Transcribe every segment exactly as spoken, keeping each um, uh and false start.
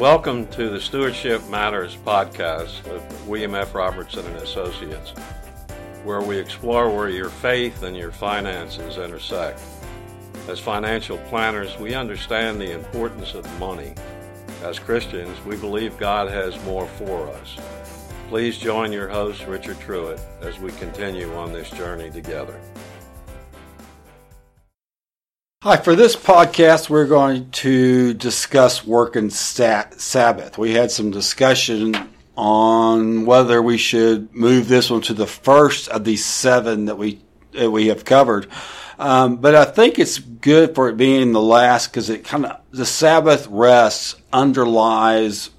Welcome to the Stewardship Matters Podcast with William F. Robertson and Associates, where we explore where your faith and your finances intersect. As financial planners, we understand the importance of money. As Christians, we believe God has more for us. Please join your host, Richard Truitt, as we continue on this journey together. Hi, for this podcast, we're going to discuss work and stat, Sabbath. We had some discussion on whether we should move this one to the first of these seven that we that we have covered. Um, but I think it's good for it being the last because it kind of the Sabbath rest underlies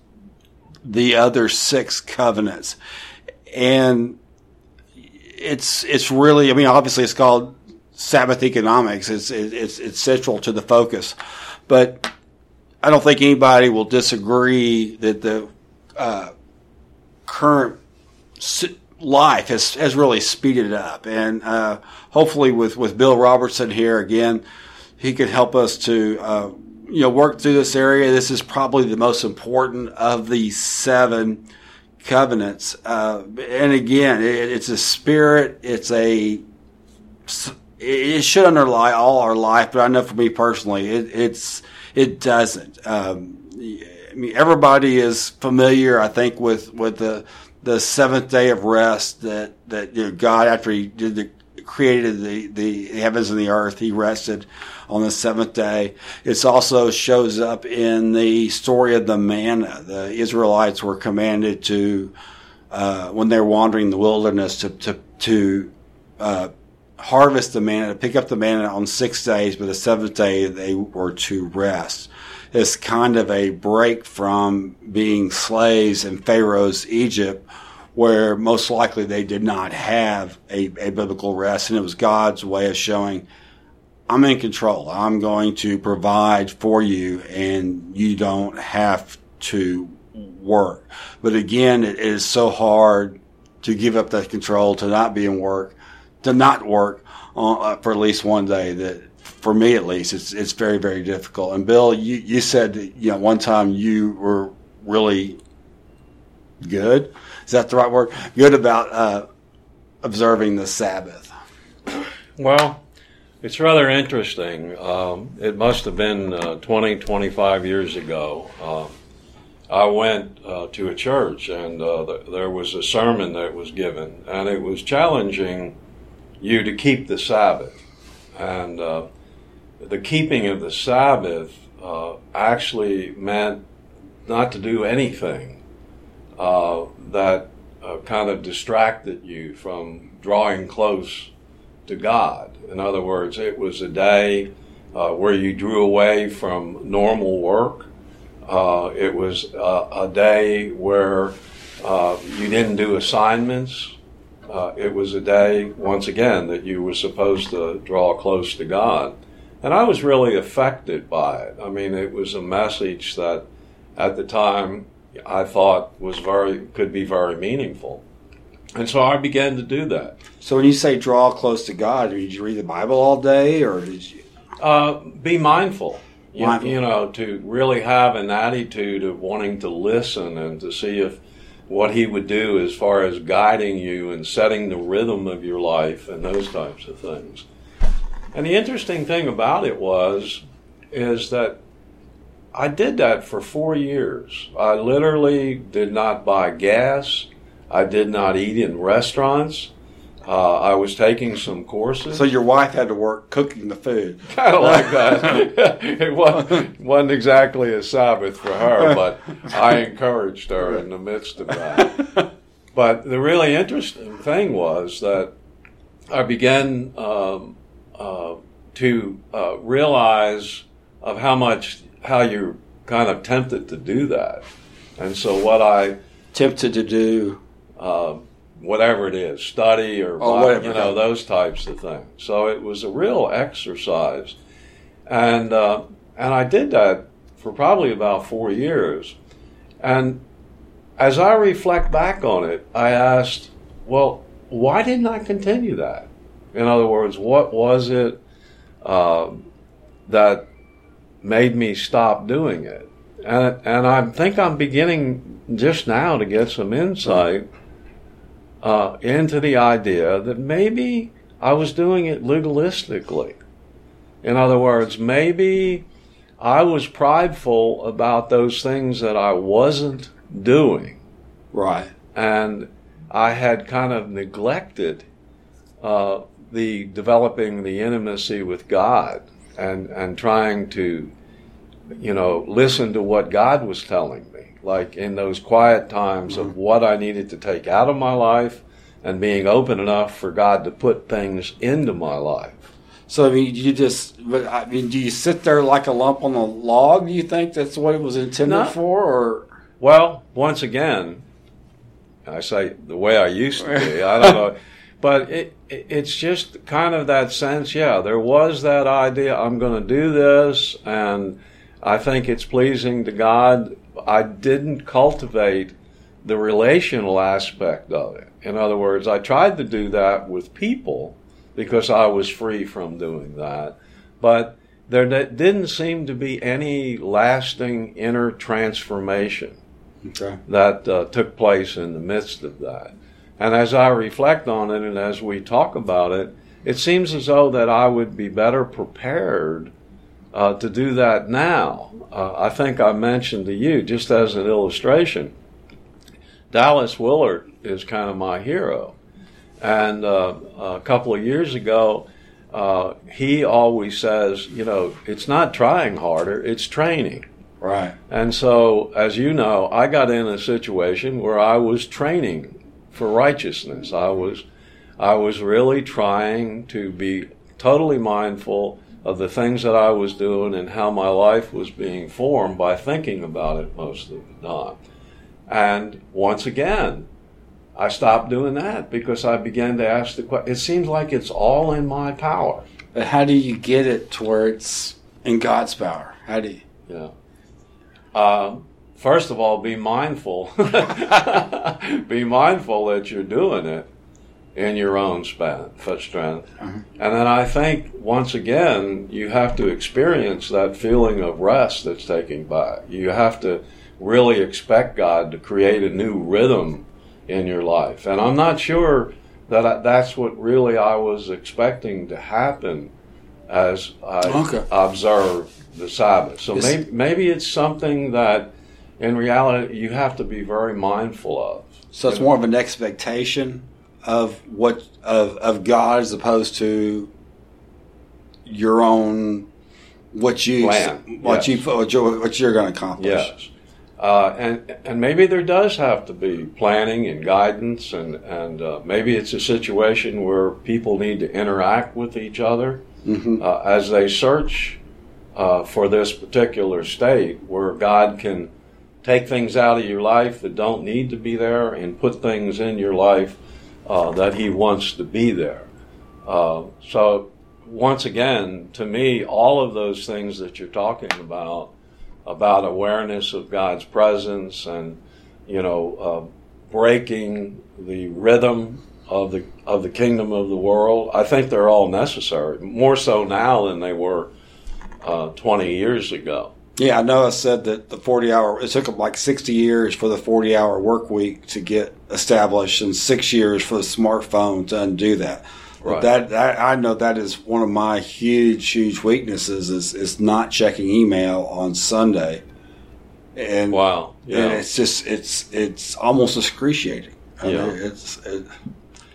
the other six covenants, and it's it's really I mean obviously it's called Sabbath economics. It's, it's, it's central to the focus, but I don't think anybody will disagree that the, uh, current life has, has really speeded it up. And, uh, hopefully with, with Bill Robertson here again, he can help us to, uh, you know, work through this area. This is probably the most important of the seven covenants. Uh, and again, it, it's a spirit. It's a, It should underlie all our life, but I know for me personally, it, it's it doesn't. Um, I mean, everybody is familiar, I think, with, with the the seventh day of rest that that you know, God, after He did the, created the, the heavens and the earth, He rested on the seventh day. It also shows up in the story of the manna. The Israelites were commanded to, uh, when they were wandering the wilderness, to to to uh, harvest the manna, pick up the manna on six days, but the seventh day they were to rest. It's kind of a break from being slaves in Pharaoh's Egypt, where most likely they did not have a, a biblical rest, and it was God's way of showing, I'm in control. I'm going to provide for you, and you don't have to work. But again, it is so hard to give up that control, to not be in work, to not work on, uh, for at least one day. That for me, at least, it's it's very, very difficult. And Bill, you, you said, you know, one time you were really good. Is that the right word? Good about uh, observing the Sabbath. Well, it's rather interesting. Um, it must have been uh, twenty, twenty-five years ago. Uh, I went uh, to a church, and uh, th- there was a sermon that was given, and it was challenging you to keep the Sabbath. And uh, the keeping of the Sabbath uh, actually meant not to do anything uh, that uh, kind of distracted you from drawing close to God. In other words, it was a day uh, where you drew away from normal work. Uh, it was uh, a day where uh, you didn't do assignments. Uh, it was a day, once again, that you were supposed to draw close to God. And I was really affected by it. I mean, it was a message that at the time I thought was very could be very meaningful. And so I began to do that. So when you say draw close to God, did you read the Bible all day, or did you? Uh, be mindful. You, mindful. You know, to really have an attitude of wanting to listen and to see if what He would do as far as guiding you and setting the rhythm of your life and those types of things. And the interesting thing about it was, is that I did that for four years. I literally did not buy gas. I did not eat in restaurants. Uh, I was taking some courses. So your wife had to work cooking the food. Kind of like that. It wasn't, wasn't exactly a Sabbath for her, but I encouraged her in the midst of that. But the really interesting thing was that I began um, uh, to uh, realize of how much, how you're kind of tempted to do that. And so what I... Tempted to do... Uh, whatever it is, study or, oh, whatever, you know, those types of things. So it was a real exercise. And uh, and I did that for probably about four years. And as I reflect back on it, I asked, well, why didn't I continue that? In other words, what was it uh, that made me stop doing it? And, and I think I'm beginning just now to get some insight uh, into the idea that maybe I was doing it legalistically. In other words, maybe I was prideful about those things that I wasn't doing. Right. And I had kind of neglected uh, the developing the intimacy with God and, and trying to, you know, listen to what God was telling me, like in those quiet times mm-hmm. of what I needed to take out of my life and being open enough for God to put things into my life. So, I mean, you just, I mean, do you sit there like a lump on a log? Do you think that's what it was intended no. for? Or Well, once again, I say the way I used to be, I don't know. But it, it it's just kind of that sense, yeah, there was that idea, I'm going to do this, and I think it's pleasing to God. I didn't cultivate the relational aspect of it. In other words, I tried to do that with people because I was free from doing that. But there didn't seem to be any lasting inner transformation okay. that uh, took place in the midst of that. And as I reflect on it and as we talk about it, it seems as though that I would be better prepared Uh, to do that now. Uh, I think I mentioned to you, just as an illustration, Dallas Willard is kind of my hero. And uh, a couple of years ago, uh, he always says, you know, it's not trying harder, it's training. Right. And so, as you know, I got in a situation where I was training for righteousness. I was, I was really trying to be totally mindful of the things that I was doing and how my life was being formed by thinking about it most of the time. And once again, I stopped doing that because I began to ask the question. It seems like it's all in my power. But how do you get it to where it's in God's power? How do you? Yeah. Uh, first of all, be mindful. Be mindful that you're doing it in your own span, strength. Uh-huh. And then I think, once again, you have to experience that feeling of rest that's taking by. You have to really expect God to create a new rhythm in your life. And I'm not sure that I, that's what really I was expecting to happen as I okay. observed the Sabbath. So may, maybe it's something that, in reality, you have to be very mindful of. So it's more of an expectation of what of of God as opposed to your own what you plan, what yes. you what you're, what you're going to accomplish. Yes, uh, and and maybe there does have to be planning and guidance, and and uh, maybe it's a situation where people need to interact with each other mm-hmm. uh, as they search uh, for this particular state where God can take things out of your life that don't need to be there and put things in your life Uh, that he wants to be there. Uh, so, once again, to me, all of those things that you're talking about, about awareness of God's presence and, you know, uh, breaking the rhythm of the of the kingdom of the world, I think they're all necessary, more so now than they were uh, twenty years ago. Yeah, I know I said that the forty-hour, it took them like sixty years for the forty-hour work week to get established and six years for the smartphone to undo that. Right. That, that I know that is one of my huge, huge weaknesses is, is not checking email on Sunday. And, wow. Yeah. And it's just, it's it's almost excruciating. I yeah. mean, it's, it,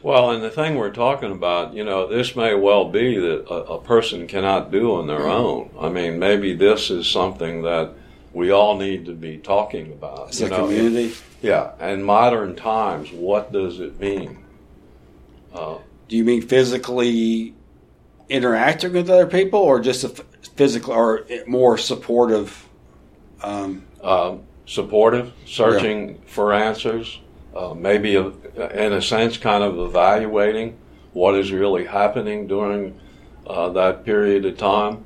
well, and the thing we're talking about, you know, this may well be that a, a person cannot do on their own. I mean, maybe this is something that we all need to be talking about. It's you a know, community. It, yeah. In modern times, what does it mean? Uh, do you mean physically interacting with other people or just a physical or more supportive? Um, uh, supportive, searching yeah. for answers. Uh, maybe, a, in a sense, kind of evaluating what is really happening during uh, that period of time.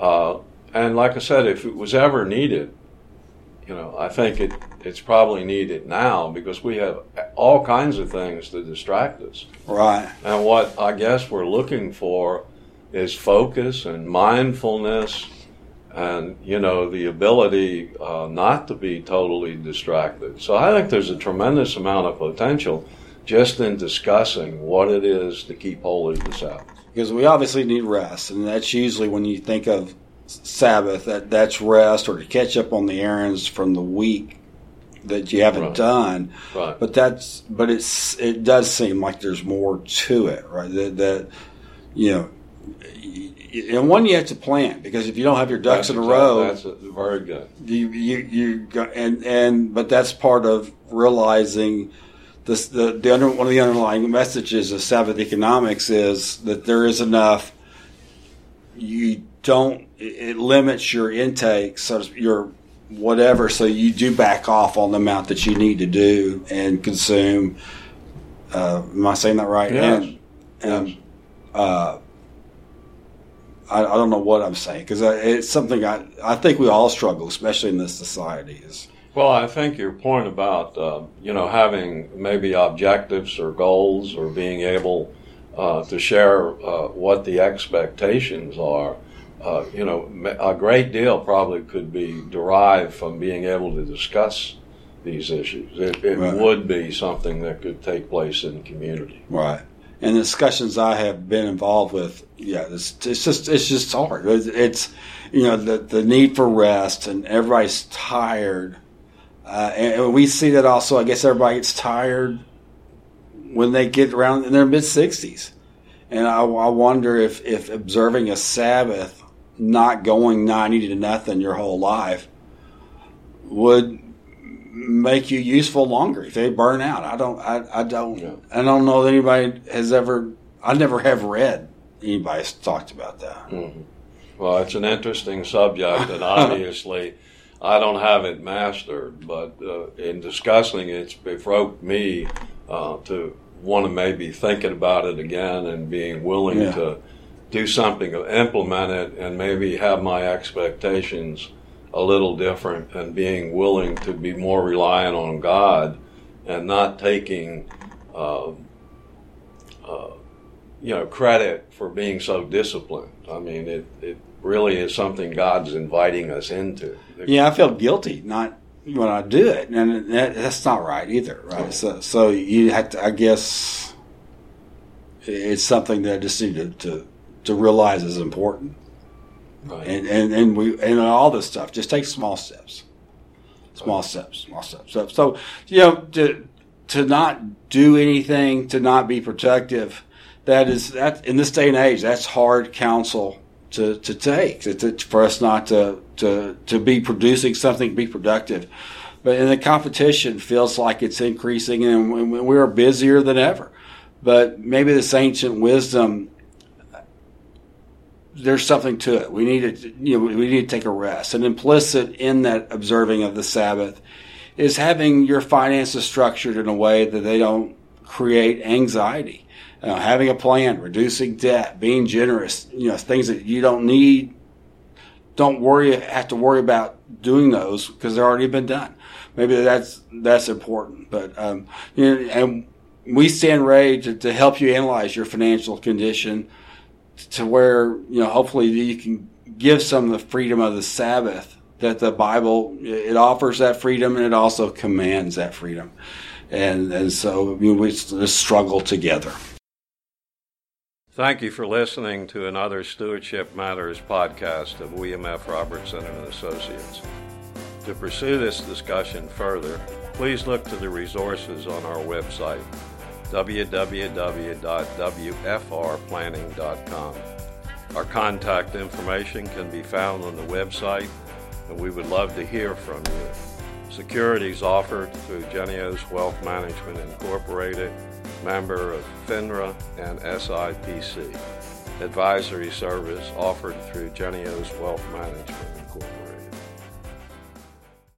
Uh, and like I said, if it was ever needed, you know, I think it, it's probably needed now because we have all kinds of things to distract us. Right. And what I guess we're looking for is focus and mindfulness and, you know, the ability uh, not to be totally distracted. So I think there's a tremendous amount of potential just in discussing what it is to keep holy of the Sabbath. Because we obviously need rest, and that's usually when you think of Sabbath, that, that's rest or to catch up on the errands from the week that you haven't right. done. Right. But that's but it's it does seem like there's more to it, right? That, that you know, and one you have to plan, because if you don't have your ducks that's in a exactly, row, that's a, very good. You you you go, and and but that's part of realizing. This, the, the under, one of the underlying messages of Sabbath economics is that there is enough. You don't. It limits your intake, so your whatever. So you do back off on the amount that you need to do and consume. Uh, am I saying that right? Yes. And, and yes. Uh, I, I don't know what I'm saying, because it's something I I think we all struggle, especially in this society. Is Well, I think your point about, uh, you know, having maybe objectives or goals or being able uh, to share uh, what the expectations are, uh, you know, a great deal probably could be derived from being able to discuss these issues. It, it right. would be something that could take place in the community. Right. And the discussions I have been involved with, yeah, it's, it's just it's just hard. It's, it's you know, the, the need for rest, and everybody's tired. Uh, and we see that also. I guess everybody gets tired when they get around in their mid-sixties. And I, I wonder if, if observing a Sabbath, not going ninety to nothing your whole life, would make you useful longer if they burn out. I don't. I, I don't. Yeah. I don't know that anybody has ever. I never have read anybody's talked about that. Mm-hmm. Well, it's an interesting subject, and obviously. I don't have it mastered, but uh, in discussing it, it provoked me uh, to want to maybe thinking about it again and being willing yeah. to do something, implement it, and maybe have my expectations a little different, and being willing to be more reliant on God and not taking, uh, uh, you know, credit for being so disciplined. I mean, it. it really is something God's inviting us into. Yeah, I feel guilty not when I do it, and that, that's not right either, right? Yeah. So, so you have to. I guess it's something that I just need to, to, to realize is important, right? And and and we and all this stuff. Just take small steps, small right. steps, small steps. So, so you know, to to not do anything, to not be protective. That is that in this day and age, that's hard counsel. To, to take to, to, for us not to, to to be producing something, be productive, but and the competition feels like it's increasing, and we are busier than ever. But maybe this ancient wisdom, there's something to it. We need to you know we need to take a rest. And implicit in that observing of the Sabbath is having your finances structured in a way that they don't create anxiety. You know, having a plan, reducing debt, being generous, you know, things that you don't need, don't worry, have to worry about doing those because they've already been done. Maybe that's that's important. But, um, you know, and we stand ready to, to help you analyze your financial condition to where, you know, hopefully you can give some of the freedom of the Sabbath that the Bible, it offers that freedom, and it also commands that freedom. And, and so, I mean, we just struggle together. Thank you for listening to another Stewardship Matters podcast of William F. Robertson and Associates. To pursue this discussion further, please look to the resources on our website, w w w dot w f r planning dot com. Our contact information can be found on the website, and we would love to hear from you. Securities offered through Genio's Wealth Management Incorporated, member of FINRA and S I P C. Advisory service offered through Genio's Wealth Management Incorporated.